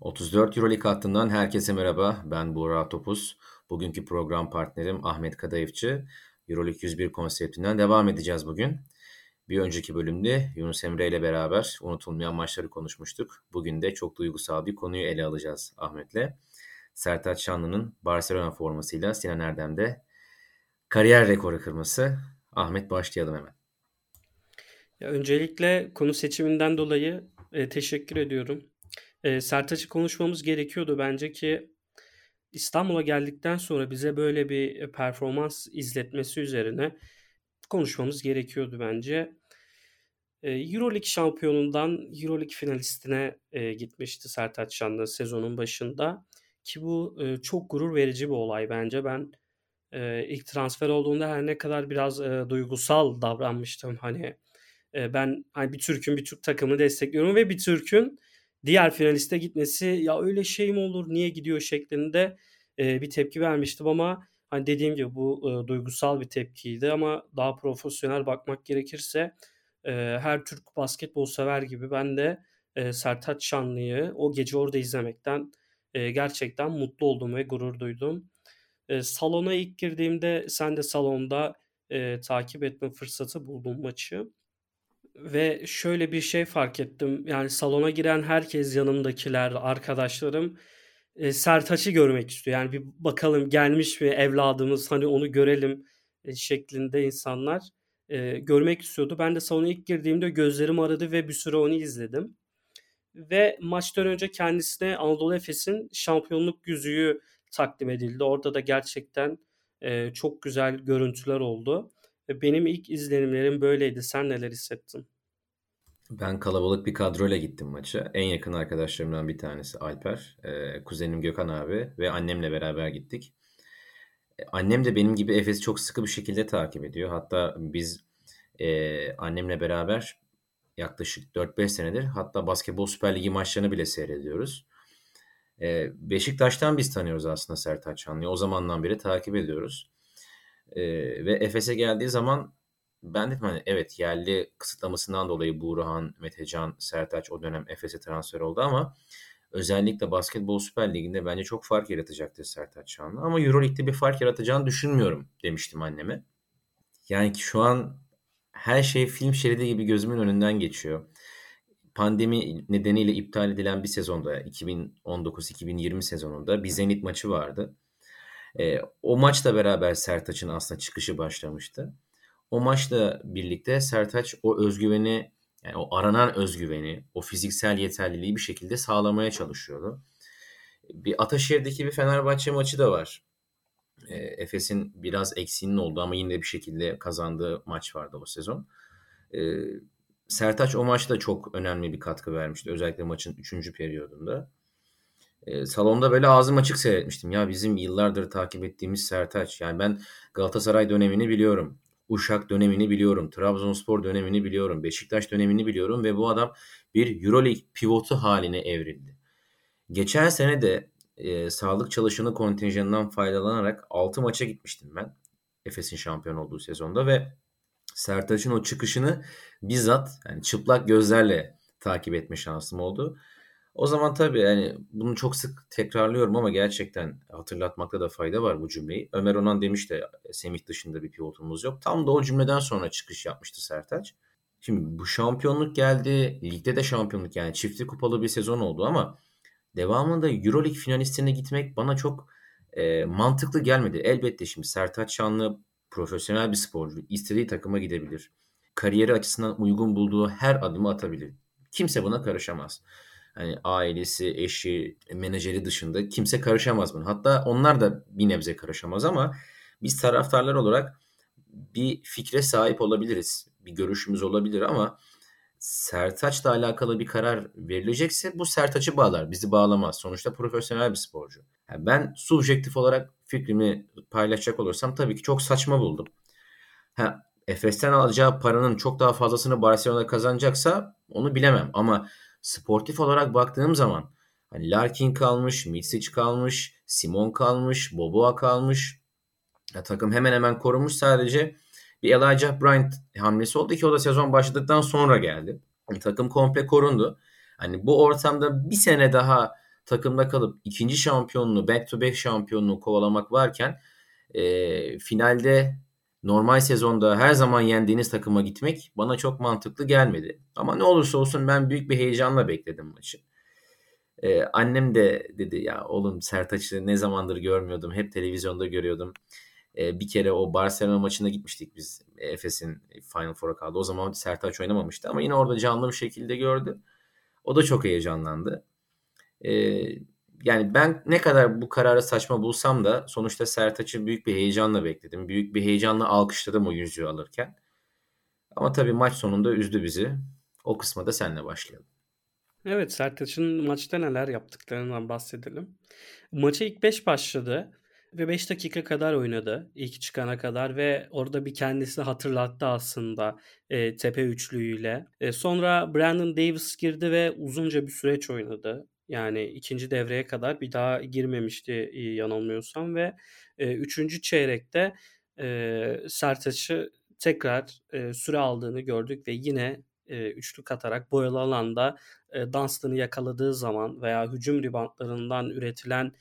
34 EuroLeague hattından herkese merhaba. Ben Buğra Topuz. Bugünkü program partnerim Ahmet Kadayıfçı. EuroLeague 101 konseptinden devam edeceğiz bugün. Bir önceki bölümde Yunus Emre ile beraber unutulmayan maçları konuşmuştuk. Bugün de çok duygusal bir konuyu ele alacağız Ahmet'le. Sertaç Şanlı'nın Barcelona formasıyla Sinan Erdem'de kariyer rekoru kırması. Ahmet, başlayalım hemen. Ya, öncelikle konu seçiminden dolayı teşekkür ediyorum. Sertaç'ı konuşmamız gerekiyordu bence ki İstanbul'a geldikten sonra bize böyle bir performans izletmesi üzerine konuşmamız gerekiyordu bence. EuroLeague şampiyonundan EuroLeague finalistine gitmişti Sertaç Şanlı sezonun başında. Ki bu çok gurur verici bir olay bence. Ben ilk transfer olduğunda her ne kadar biraz duygusal davranmıştım. Ben bir Türk'ün bir Türk takımını destekliyorum ve bir Türk'ün diğer finaliste gitmesi, ya öyle şey mi olur, niye gidiyor şeklinde bir tepki vermiştim ama dediğim gibi bu duygusal bir tepkiydi ama daha profesyonel bakmak gerekirse her Türk basketbol sever gibi ben de Sertaç Şanlı'yı o gece orada izlemekten gerçekten mutlu oldum ve gurur duydum. Salona ilk girdiğimde sen de salonda takip etme fırsatı buldun maçı. Ve şöyle bir şey fark ettim. Yani salona giren herkes, yanımdakiler, arkadaşlarım Sertaç'ı görmek istiyor. Yani bir bakalım gelmiş mi evladımız, onu görelim şeklinde insanlar görmek istiyordu. Ben de salona ilk girdiğimde gözlerim aradı ve bir süre onu izledim. Ve maçtan önce kendisine Anadolu Efes'in şampiyonluk yüzüğü takdim edildi. Orada da gerçekten çok güzel görüntüler oldu. Benim ilk izlenimlerim böyleydi. Sen neler hissettin? Ben kalabalık bir kadroyla gittim maça. En yakın arkadaşlarımdan bir tanesi Alper, kuzenim Gökhan abi ve annemle beraber gittik. Annem de benim gibi Efes'i çok sıkı bir şekilde takip ediyor. Hatta biz annemle beraber yaklaşık 4-5 senedir hatta Basketbol Süper Ligi maçlarını bile seyrediyoruz. Beşiktaş'tan biz tanıyoruz aslında Sertaç Şanlı'yı. O zamandan beri takip ediyoruz. Ve Efes'e geldiği zaman ben dedim evet, yerli kısıtlamasından dolayı Buğra, Metecan, Sertaç o dönem Efes'e transfer oldu ama özellikle Basketbol Süper Ligi'nde bence çok fark yaratacaktır Sertaç Şanlı. Ama EuroLeague'de bir fark yaratacağını düşünmüyorum demiştim anneme. Yani şu an her şey film şeridi gibi gözümün önünden geçiyor. Pandemi nedeniyle iptal edilen bir sezonda, 2019-2020 sezonunda bir Zenit maçı vardı. O maçla beraber Sertaç'ın aslında çıkışı başlamıştı. O maçla birlikte Sertaç o özgüveni, yani o aranan özgüveni, o fiziksel yeterliliği bir şekilde sağlamaya çalışıyordu. Bir Ataşehir'deki bir Fenerbahçe maçı da var. Efes'in biraz eksiğinin olduğu ama yine de bir şekilde kazandığı maç vardı o sezon. Sertaç o maçta çok önemli bir katkı vermişti. Özellikle maçın 3. periyodunda. Salonda böyle ağzım açık seyretmiştim. Ya bizim yıllardır takip ettiğimiz Sertaç. Yani ben Galatasaray dönemini biliyorum. Uşak dönemini biliyorum. Trabzonspor dönemini biliyorum. Beşiktaş dönemini biliyorum. Ve bu adam bir EuroLeague pivotu haline evrildi. Geçen sene de sağlık çalışanı kontenjanından faydalanarak 6 maça gitmiştim ben. Efes'in şampiyon olduğu sezonda ve Sertaç'ın o çıkışını bizzat, yani çıplak gözlerle takip etme şansım oldu. O zaman tabii yani bunu çok sık tekrarlıyorum ama gerçekten hatırlatmakta da fayda var bu cümleyi. Ömer Onan demişti, Semih dışında bir pivotumuz yok. Tam da o cümleden sonra çıkış yapmıştı Sertaç. Şimdi bu şampiyonluk geldi. Ligde de şampiyonluk, yani çiftli kupalı bir sezon oldu ama devamında EuroLeague finalistine gitmek bana çok mantıklı gelmedi. Elbette şimdi Sertaç Şanlı profesyonel bir sporcu. İstediği takıma gidebilir. Kariyeri açısından uygun bulduğu her adımı atabilir. Kimse buna karışamaz. Yani ailesi, eşi, menajeri dışında kimse karışamaz buna. Hatta onlar da bir nebze karışamaz ama biz taraftarlar olarak bir fikre sahip olabiliriz. Bir görüşümüz olabilir ama Sertaç'la alakalı bir karar verilecekse bu Sertaç'ı bağlar, bizi bağlamaz. Sonuçta profesyonel bir sporcu. Yani ben subjektif olarak fikrimi paylaşacak olursam tabii ki çok saçma buldum. Efes'ten alacağı paranın çok daha fazlasını Barcelona'da kazanacaksa onu bilemem ama sportif olarak baktığım zaman Larkin kalmış, Micić kalmış, Simon kalmış, Boboa kalmış. Ya, takım hemen hemen korunmuş, sadece bir Elijah Bryant hamlesi oldu ki o da sezon başladıktan sonra geldi. Takım komple korundu. Bu ortamda bir sene daha takımda kalıp ikinci şampiyonluğu, back to back şampiyonluğu kovalamak varken finalde normal sezonda her zaman yendiğiniz takıma gitmek bana çok mantıklı gelmedi. Ama ne olursa olsun ben büyük bir heyecanla bekledim maçı. Annem de dedi ya oğlum Sertaç'ı ne zamandır görmüyordum. Hep televizyonda görüyordum. Bir kere o Barcelona maçına gitmiştik biz. Efes'in Final Four'a kaldı. O zaman Sertaç oynamamıştı ama yine orada canlı bir şekilde gördü. O da çok heyecanlandı. Yani ben ne kadar bu kararı saçma bulsam da sonuçta Sertaç'ı büyük bir heyecanla bekledim. Büyük bir heyecanla alkışladım o yüzüğü alırken. Ama tabii maç sonunda üzdü bizi. O kısma da seninle başlayalım. Evet, Sertaç'ın maçta neler yaptıklarından bahsedelim. Maça ilk 5 başladı ve 5 dakika kadar oynadı ilk çıkana kadar ve orada bir kendisini hatırlattı aslında tepe üçlüğüyle. Sonra Brandon Davis girdi ve uzunca bir süreç oynadı. Yani ikinci devreye kadar bir daha girmemişti yanılmıyorsam ve üçüncü çeyrekte Sertaç'ı tekrar süre aldığını gördük ve yine üçlük atarak boyalı alanda danslarını yakaladığı zaman veya hücum ribantlarından üretilen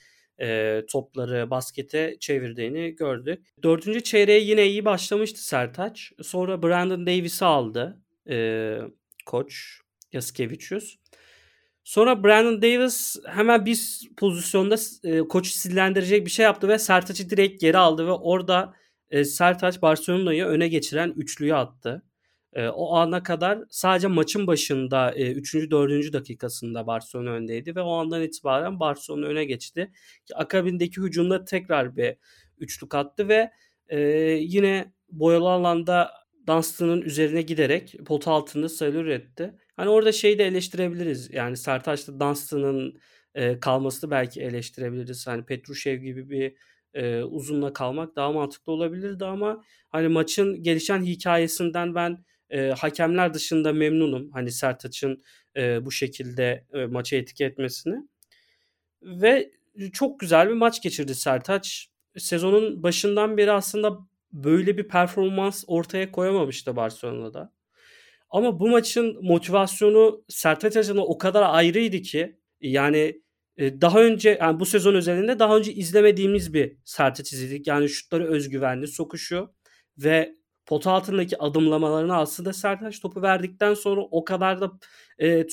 topları baskete çevirdiğini gördük. Dördüncü çeyreğe yine iyi başlamıştı Sertaç. Sonra Brandon Davis'i aldı koç Jasikevičius. Sonra Brandon Davis hemen bir pozisyonda koçu sinirlendirecek bir şey yaptı ve Sertaç'ı direkt geri aldı ve orada Sertaç Barcelona'yı öne geçiren üçlüyü attı. O ana kadar sadece maçın başında 3. 4. dakikasında Barcelona öndeydi ve o andan itibaren Barcelona öne geçti. Akabindeki hücumda tekrar bir üçlük attı ve yine boyalı alanda Dunstan'ın üzerine giderek pot altında sayılar üretti. Hani orada şeyi de eleştirebiliriz. Yani Sertaç'ta Dunstan'ın kalmasını belki eleştirebiliriz. Hani Petrushev gibi bir uzunla kalmak daha mantıklı olabilirdi ama hani maçın gelişen hikayesinden ben hakemler dışında memnunum. Hani Sertaç'ın bu şekilde maça etki etmesini. Ve çok güzel bir maç geçirdi Sertaç. Sezonun başından beri aslında böyle bir performans ortaya koyamamıştı Barcelona'da. Ama bu maçın motivasyonu Sertaç'ın o kadar ayrıydı ki yani daha önce yani bu sezon özelinde daha önce izlemediğimiz bir Sertaç izledik. Yani şutları özgüvenli sokuşuyor ve pota altındaki adımlamalarını aslında Sertaç topu verdikten sonra o kadar da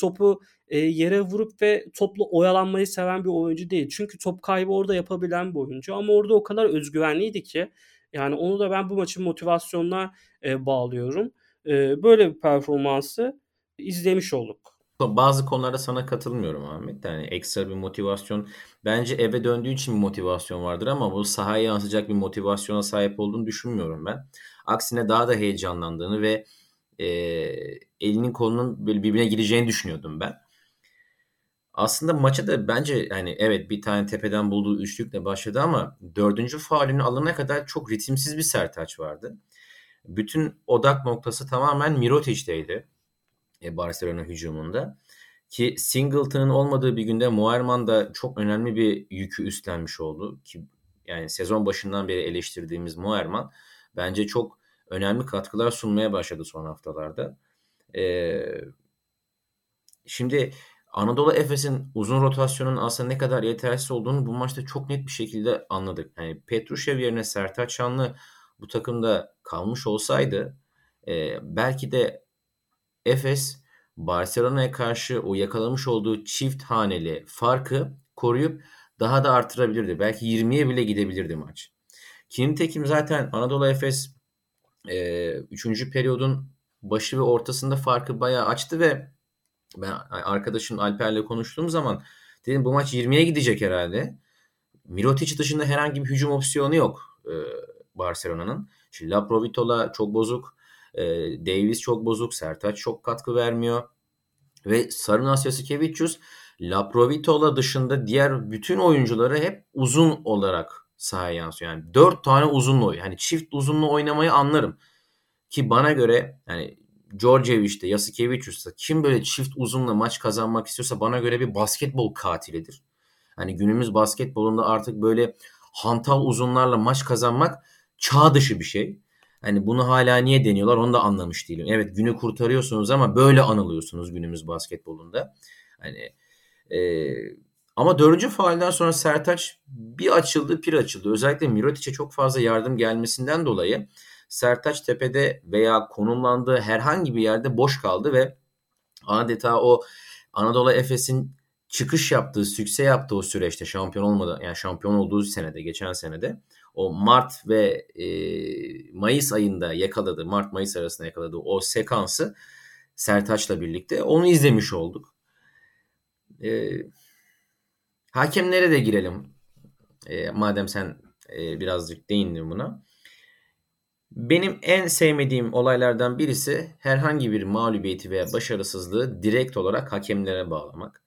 topu yere vurup ve topla oyalanmayı seven bir oyuncu değil. Çünkü top kaybı orada yapabilen bir oyuncu ama orada o kadar özgüvenliydi ki yani onu da ben bu maçın motivasyonuna bağlıyorum. Böyle bir performansı izlemiş olduk. Bazı konularda sana katılmıyorum Ahmet. Yani ekstra bir motivasyon. Bence eve döndüğü için bir motivasyon vardır ama bu sahaya yansıyacak bir motivasyona sahip olduğunu düşünmüyorum ben. Aksine daha da heyecanlandığını ve elinin kolunun birbirine gireceğini düşünüyordum ben. Aslında maça da bence yani evet bir tane tepeden bulduğu üçlükle başladı ama dördüncü faulünü alana kadar çok ritimsiz bir Sertaç vardı. Bütün odak noktası tamamen Mirotic'teydi. Barcelona hücumunda ki Singleton'ın olmadığı bir günde Moerman da çok önemli bir yükü üstlenmiş oldu ki yani sezon başından beri eleştirdiğimiz Moerman bence çok önemli katkılar sunmaya başladı son haftalarda. Şimdi Anadolu Efes'in uzun rotasyonun aslında ne kadar yetersiz olduğunu bu maçta çok net bir şekilde anladık. Yani Petrushev yerine Sertaç Şanlı bu takımda kalmış olsaydı belki de Efes Barcelona'ya karşı o yakalamış olduğu çift haneli farkı koruyup daha da artırabilirdi. Belki 20'ye bile gidebilirdi maç. Nitekim zaten Anadolu Efes 3. periyodun başı ve ortasında farkı bayağı açtı ve ben arkadaşım Alper'le konuştuğum zaman dedim bu maç 20'ye gidecek herhalde. Mirotic dışında herhangi bir hücum opsiyonu yok Barcelona'nın. Şimdi La Provitola çok bozuk. Davis çok bozuk. Sertaç çok katkı vermiyor. Ve Šarūnas Jasikevičius La Provitola dışında diğer bütün oyuncuları hep uzun olarak sahaya yansıyor. Yani 4 tane uzunlu oyun. Yani çift uzunlu oynamayı anlarım. Ki bana göre yani Georgievich'te, Jasikevičius'ta kim böyle çift uzunla maç kazanmak istiyorsa bana göre bir basketbol katilidir. Hani günümüz basketbolunda artık böyle hantal uzunlarla maç kazanmak çağ dışı bir şey. Hani bunu hala niye deniyorlar onu da anlamış değilim. Evet günü kurtarıyorsunuz ama böyle anılıyorsunuz günümüz basketbolunda. Hani Ama 4. faulden sonra Sertaç bir açıldı, pir açıldı. Özellikle Mirotic'e çok fazla yardım gelmesinden dolayı Sertaç tepede veya konumlandığı herhangi bir yerde boş kaldı ve adeta o Anadolu Efes'in çıkış yaptığı, sükse yaptığı o süreçte şampiyon olmadan, yani şampiyon olduğu senede, geçen senede o Mart ve Mayıs ayında yakaladığı, Mart-Mayıs arasında yakaladığı o sekansı Sertaç'la birlikte onu izlemiş olduk. Hakemlere de girelim. Madem sen birazcık değindin buna. Benim en sevmediğim olaylardan birisi herhangi bir mağlubiyeti veya başarısızlığı direkt olarak hakemlere bağlamak.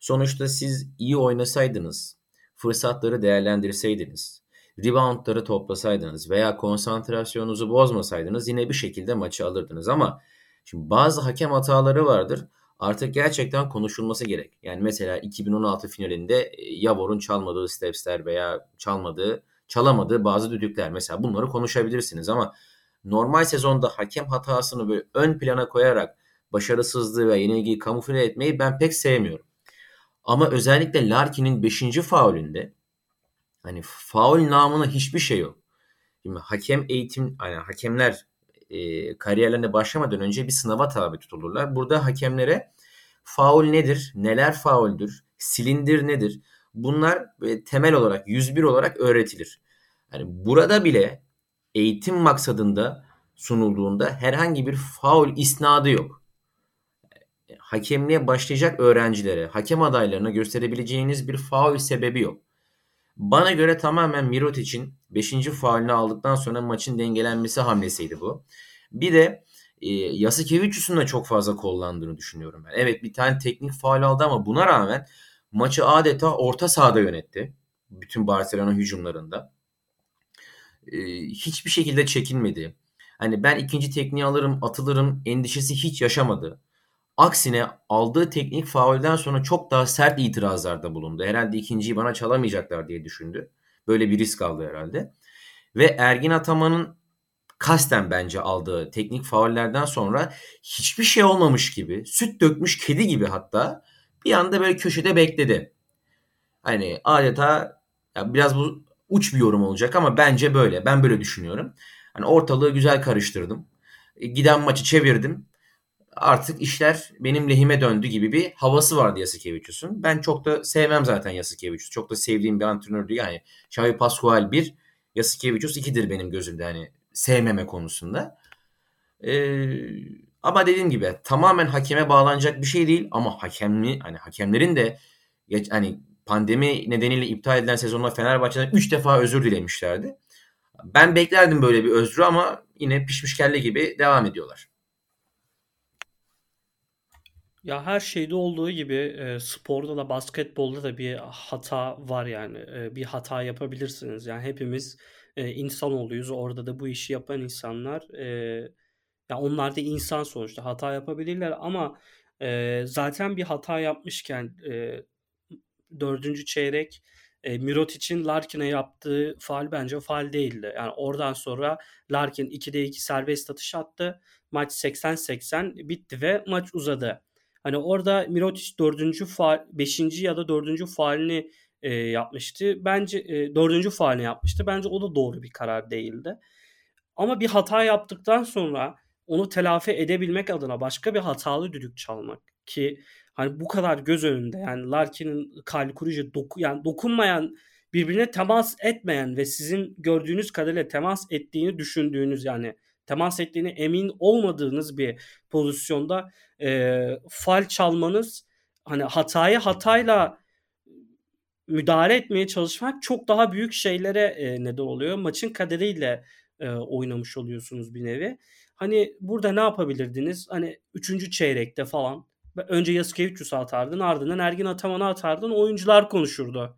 Sonuçta siz iyi oynasaydınız, fırsatları değerlendirseydiniz, reboundları toplasaydınız veya konsantrasyonunuzu bozmasaydınız yine bir şekilde maçı alırdınız. Ama şimdi bazı hakem hataları vardır. Artık gerçekten konuşulması gerek. Yani mesela 2016 finalinde Yavor'un çalmadığı stepsler veya çalamadığı bazı düdükler. Mesela bunları konuşabilirsiniz ama normal sezonda hakem hatasını böyle ön plana koyarak başarısızlığı ve yenilgiyi kamufle etmeyi ben pek sevmiyorum. Ama özellikle Larkin'in 5. faulünde hani faul namına hiçbir şey yok. Şimdi hakemler kariyerlerine başlamadan önce bir sınava tabi tutulurlar. Burada hakemlere faul nedir, neler fauldür, silindir nedir? Bunlar temel olarak, 101 olarak öğretilir. Yani burada bile eğitim maksadında sunulduğunda herhangi bir faul isnadı yok. Hakemliğe başlayacak öğrencilere, hakem adaylarına gösterebileceğiniz bir faul sebebi yok. Bana göre tamamen Mirotic'in 5. faulünü aldıktan sonra maçın dengelenmesi hamlesiydi bu. Bir de Jasikevičius'un da çok fazla kollandığını düşünüyorum ben. Evet, bir tane teknik faul aldı ama buna rağmen maçı adeta orta sahada yönetti. Bütün Barcelona hücumlarında. Hiçbir şekilde çekinmedi. Hani ben ikinci tekniği alırım, atılırım endişesi hiç yaşamadı. Aksine aldığı teknik faulden sonra çok daha sert itirazlarda bulundu. Herhalde ikinciyi bana çalamayacaklar diye düşündü. Böyle bir risk aldı herhalde. Ve Ergin Ataman'ın kasten bence aldığı teknik faullerden sonra hiçbir şey olmamış gibi, süt dökmüş kedi gibi hatta bir anda böyle köşede bekledi. Hani adeta biraz bu uç bir yorum olacak ama bence böyle. Ben böyle düşünüyorum. Hani ortalığı güzel karıştırdım. Giden maçı çevirdim. Artık işler benim lehime döndü gibi bir havası vardı Jasikevičius'un. Ben çok da sevmem zaten Jasikevičius. Çok da sevdiğim bir antrenördü. Yani Xavi Pascual 1, Jasikevičius 2'dir benim gözümde. Hani sevmeme konusunda. Ama dediğim gibi tamamen hakeme bağlanacak bir şey değil. Ama hakemlerin de hani pandemi nedeniyle iptal edilen sezonla Fenerbahçe'den 3 defa özür dilemişlerdi. Ben beklerdim böyle bir özrü ama yine pişmiş kelle gibi devam ediyorlar. Ya her şeyde olduğu gibi sporda da basketbolda da bir hata var yani. Bir hata yapabilirsiniz. Yani hepimiz insanoğluyuz. Orada da bu işi yapan insanlar yani onlar da insan sonuçta. Hata yapabilirler ama zaten bir hata yapmışken 4. çeyrek Mirotic'in Larkin'e yaptığı faul bence faul değildi. Yani oradan sonra Larkin 2'de 2 serbest atış attı. Maç 80-80 bitti ve maç uzadı. Hani orada Mirotic 5. ya da 4. faulünü yapmıştı. Bence 4. faulünü yapmıştı. Bence o da doğru bir karar değildi. Ama bir hata yaptıktan sonra onu telafi edebilmek adına başka bir hatalı düdük çalmak ki hani bu kadar göz önünde yani Larkin'in Kalkurucu yani dokunmayan, birbirine temas etmeyen ve sizin gördüğünüz kadarıyla temas ettiğini düşündüğünüz yani temas ettiğine emin olmadığınız bir pozisyonda faul çalmanız hani hatayı hatayla müdahale etmeye çalışmak çok daha büyük şeylere neden oluyor. Maçın kaderiyle oynamış oluyorsunuz bir nevi. Hani burada ne yapabilirdiniz? Hani 3. çeyrekte falan önce Jasikevičius'a atardın, ardından Ergin Ataman'a atardın. Oyuncular konuşurdu.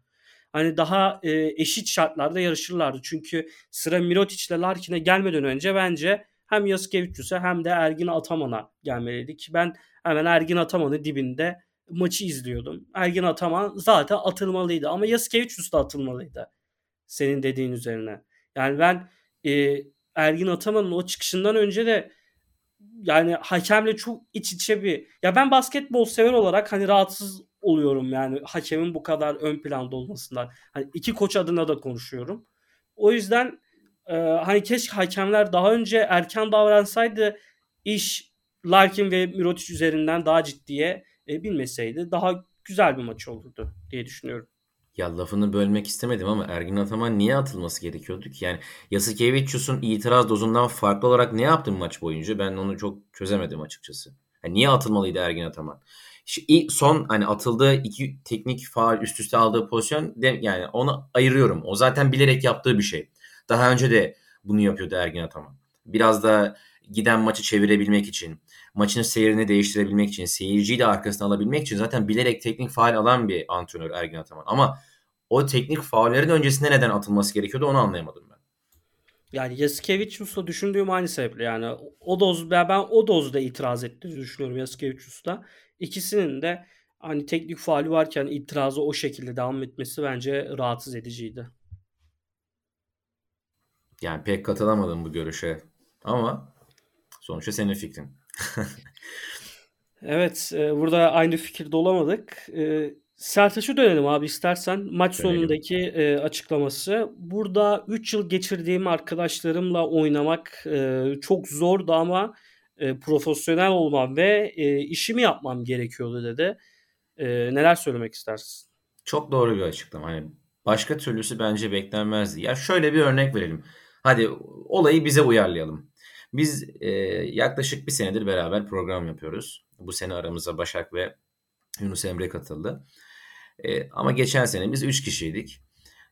Hani daha eşit şartlarda yarışırlardı. Çünkü sıra Mirotic ile Larkin'e gelmeden önce bence hem Jasikevičius'a hem de Ergin Ataman'a gelmeliydi. Ki ben hemen Ergin Ataman'ı dibinde maçı izliyordum. Ergin Ataman zaten atılmalıydı. Ama Jasikevičius da atılmalıydı. Senin dediğin üzerine. Yani ben Ergin Ataman'ın o çıkışından önce de yani hakemle çok iç içe bir... Ya ben basketbol sever olarak hani rahatsız oluyorum yani hakemin bu kadar ön planda olmasından. Hani iki koç adına da konuşuyorum. O yüzden hani keşke hakemler daha önce erken davransaydı, iş Larkin ve Mirotic üzerinden daha ciddiye binmeseydi daha güzel bir maç olurdu diye düşünüyorum. Ya lafını bölmek istemedim ama Ergin Ataman niye atılması gerekiyordu ki? Yani Jasikevičius'un itiraz dozundan farklı olarak ne yaptı maç boyunca? Ben onu çok çözemedim açıkçası. Yani niye atılmalıydı Ergin Ataman? Son hani atıldığı iki teknik faul üst üste aldığı pozisyon yani onu ayırıyorum. O zaten bilerek yaptığı bir şey. Daha önce de bunu yapıyordu Ergin Ataman. Biraz da giden maçı çevirebilmek için, maçın seyrini değiştirebilmek için, seyirciyi de arkasına alabilmek için zaten bilerek teknik faul alan bir antrenör Ergin Ataman. Ama o teknik faullerin öncesinde neden atılması gerekiyordu onu anlayamadım ben. Yani Jasikevičius'la düşündüğüm aynı sebeple yani ben o dozda itiraz ettiğini düşünüyorum Jasikevičius'la. İkisinin de hani teknik faulü varken itirazı o şekilde devam etmesi bence rahatsız ediciydi. Yani pek katılamadım bu görüşe ama sonuçta senin fikrin. Evet, burada aynı fikirde olamadık. Sertaç'a dönelim abi istersen. Maç sonundaki açıklaması. Burada 3 yıl geçirdiğim arkadaşlarımla oynamak çok zordu ama profesyonel olmam ve işimi yapmam gerekiyordu dedi. Neler söylemek istersin? Çok doğru bir açıklama. Hani başka türlüsü bence beklenmezdi. Ya şöyle bir örnek verelim. Hadi olayı bize uyarlayalım. Biz yaklaşık bir senedir beraber program yapıyoruz. Bu sene aramıza Başak ve Yunus Emre katıldı. Ama geçen sene biz 3 kişiydik.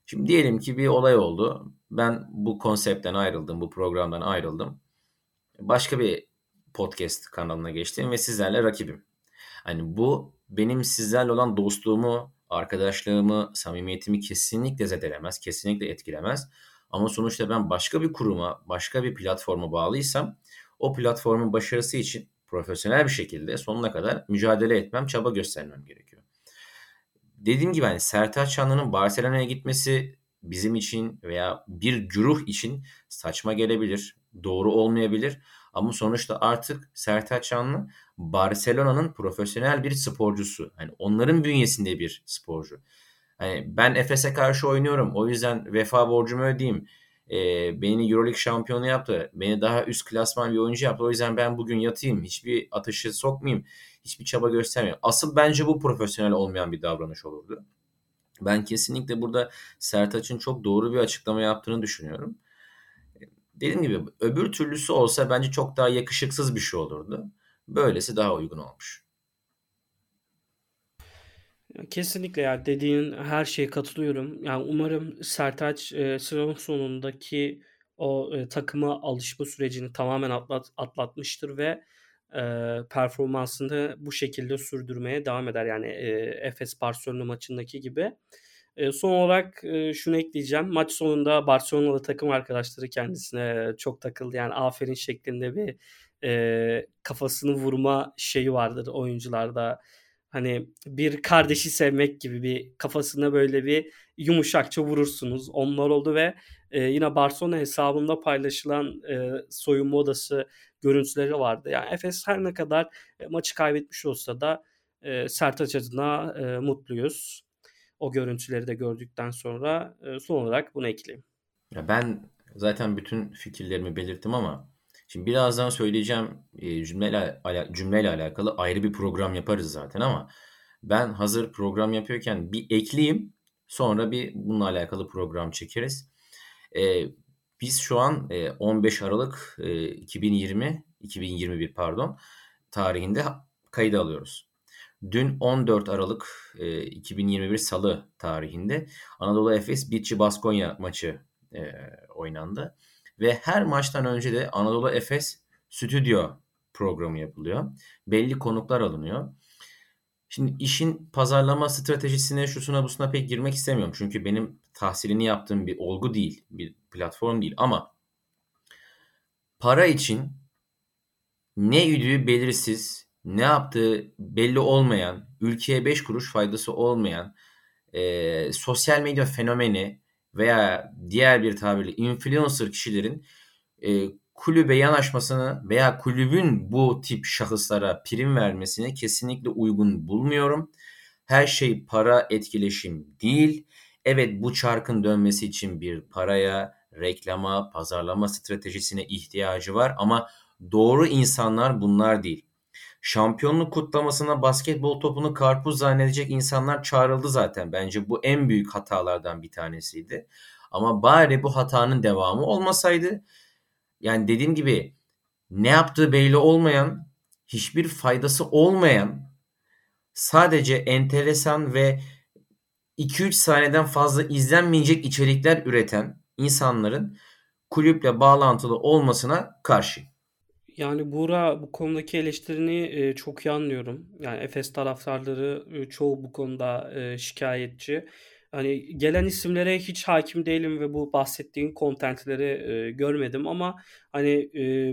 Şimdi diyelim ki bir olay oldu. Ben bu konseptten ayrıldım, bu programdan ayrıldım. Başka bir podcast kanalına geçtim ve sizlerle rakibim. Hani bu benim sizlerle olan dostluğumu, arkadaşlığımı, samimiyetimi kesinlikle zedelemez, kesinlikle etkilemez. Ama sonuçta ben başka bir kuruma, başka bir platforma bağlıysam o platformun başarısı için profesyonel bir şekilde sonuna kadar mücadele etmem, çaba göstermem gerekiyor. Dediğim gibi hani Sertaç Şanlı'nın Barcelona'ya gitmesi bizim için veya bir güruh için saçma gelebilir, doğru olmayabilir. Ama sonuçta artık Sertaç Şanlı Barcelona'nın profesyonel bir sporcusu. Yani onların bünyesinde bir sporcu. Yani ben Efes'e karşı oynuyorum. O yüzden vefa borcumu ödeyeyim. Beni EuroLeague şampiyonu yaptı. Beni daha üst klasman bir oyuncu yaptı. O yüzden ben bugün yatayım. Hiçbir atışı sokmayayım. Hiçbir çaba göstermeyeyim. Asıl bence bu profesyonel olmayan bir davranış olurdu. Ben kesinlikle burada Sertaç'ın çok doğru bir açıklama yaptığını düşünüyorum. Dediğim gibi öbür türlüsü olsa bence çok daha yakışıksız bir şey olurdu. Böylesi daha uygun olmuş. Kesinlikle ya dediğin her şeye katılıyorum. Yani umarım Sertaç sezon sonundaki o takıma alışma sürecini tamamen atlatmıştır ve performansını bu şekilde sürdürmeye devam eder. Yani Efes Barcelona maçındaki gibi. Son olarak şunu ekleyeceğim. Maç sonunda Barcelona'da takım arkadaşları kendisine çok takıldı. Yani aferin şeklinde bir kafasını vurma şeyi vardır oyuncularda. Hani bir kardeşi sevmek gibi bir kafasına böyle bir yumuşakça vurursunuz. Onlar oldu ve yine Barcelona hesabında paylaşılan soyunma odası görüntüleri vardı. Yani Efes her ne kadar maçı kaybetmiş olsa da Sertaç adına mutluyuz. O görüntüleri de gördükten sonra son olarak bunu ekleyeyim. Ya ben zaten bütün fikirlerimi belirttim ama şimdi birazdan söyleyeceğim cümleyle alakalı ayrı bir program yaparız zaten ama ben hazır program yapıyorken bir ekleyeyim, sonra bir bununla alakalı program çekeriz. Biz şu an 15 Aralık 2021 tarihinde kayıt alıyoruz. Dün 14 Aralık 2021 Salı tarihinde Anadolu Efes Bitçi Baskonya maçı oynandı. Ve her maçtan önce de Anadolu Efes stüdyo programı yapılıyor. Belli konuklar alınıyor. Şimdi işin pazarlama stratejisine, şusuna busuna pek girmek istemiyorum. Çünkü benim tahsilini yaptığım bir olgu değil, bir platform değil. Ama para için ne üdüğü belirsiz, ne yaptığı belli olmayan, ülkeye 5 kuruş faydası olmayan sosyal medya fenomeni veya diğer bir tabirle influencer kişilerin kulübe yanaşmasını veya kulübün bu tip şahıslara prim vermesini kesinlikle uygun bulmuyorum. Her şey para, etkileşim değil. Evet, bu çarkın dönmesi için bir paraya, reklama, pazarlama stratejisine ihtiyacı var ama doğru insanlar bunlar değil. Şampiyonluk kutlamasına basketbol topunu karpuz zannedecek insanlar çağrıldı zaten. Bence bu en büyük hatalardan bir tanesiydi. Ama bari bu hatanın devamı olmasaydı. Yani dediğim gibi ne yaptığı belli olmayan, hiçbir faydası olmayan, sadece enteresan ve 2-3 saniyeden fazla izlenmeyecek içerikler üreten insanların kulüple bağlantılı olmasına karşı. Yani Buğra, bu konudaki eleştirini çok iyi anlıyorum. Yani Efes taraftarları çoğu bu konuda şikayetçi. Hani gelen isimlere hiç hakim değilim ve bu bahsettiğin kontentleri görmedim ama hani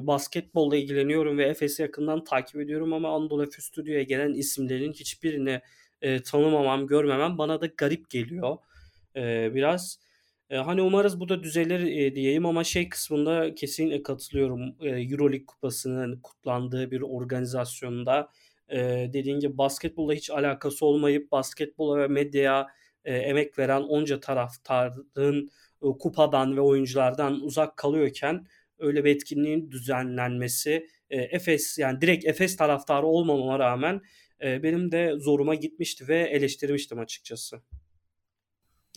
basketbolla ilgileniyorum ve Efes'i yakından takip ediyorum ama Anadolu Efes Stüdyo'ya gelen isimlerin hiçbirini tanımamam, görmemem bana da garip geliyor biraz. Hani umarız bu da düzelir diyeyim ama şey kısmında kesinlikle katılıyorum. EuroLeague kupasının kutlandığı bir organizasyonda dediğin gibi basketbolla hiç alakası olmayıp basketbola ve medyaya emek veren onca taraftarın kupadan ve oyunculardan uzak kalıyorken öyle bir etkinliğin düzenlenmesi Efes, yani direkt Efes taraftarı olmama rağmen benim de zoruma gitmişti ve eleştirmiştim açıkçası.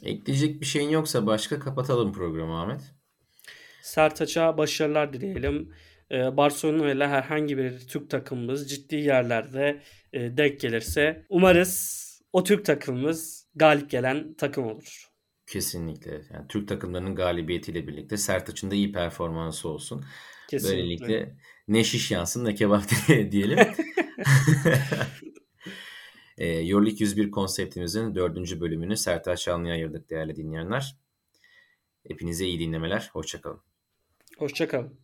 Ekleyecek bir şeyin yoksa başka kapatalım programı Ahmet. Sertaç'a başarılar dileyelim. Barcelona ile herhangi bir Türk takımımız ciddi yerlerde denk gelirse umarız o Türk takımımız galip gelen takım olur. Kesinlikle. Yani Türk takımlarının galibiyetiyle birlikte Sertaç'ın da iyi performansı olsun. Kesinlikle. Böylelikle ne şiş yansın ne kebap diyelim. EuroLeague 101 konseptimizin 4. bölümünü Sertaç Şanlı'ya ayırdık değerli dinleyenler. Hepinize iyi dinlemeler. Hoşçakalın. Hoşçakalın.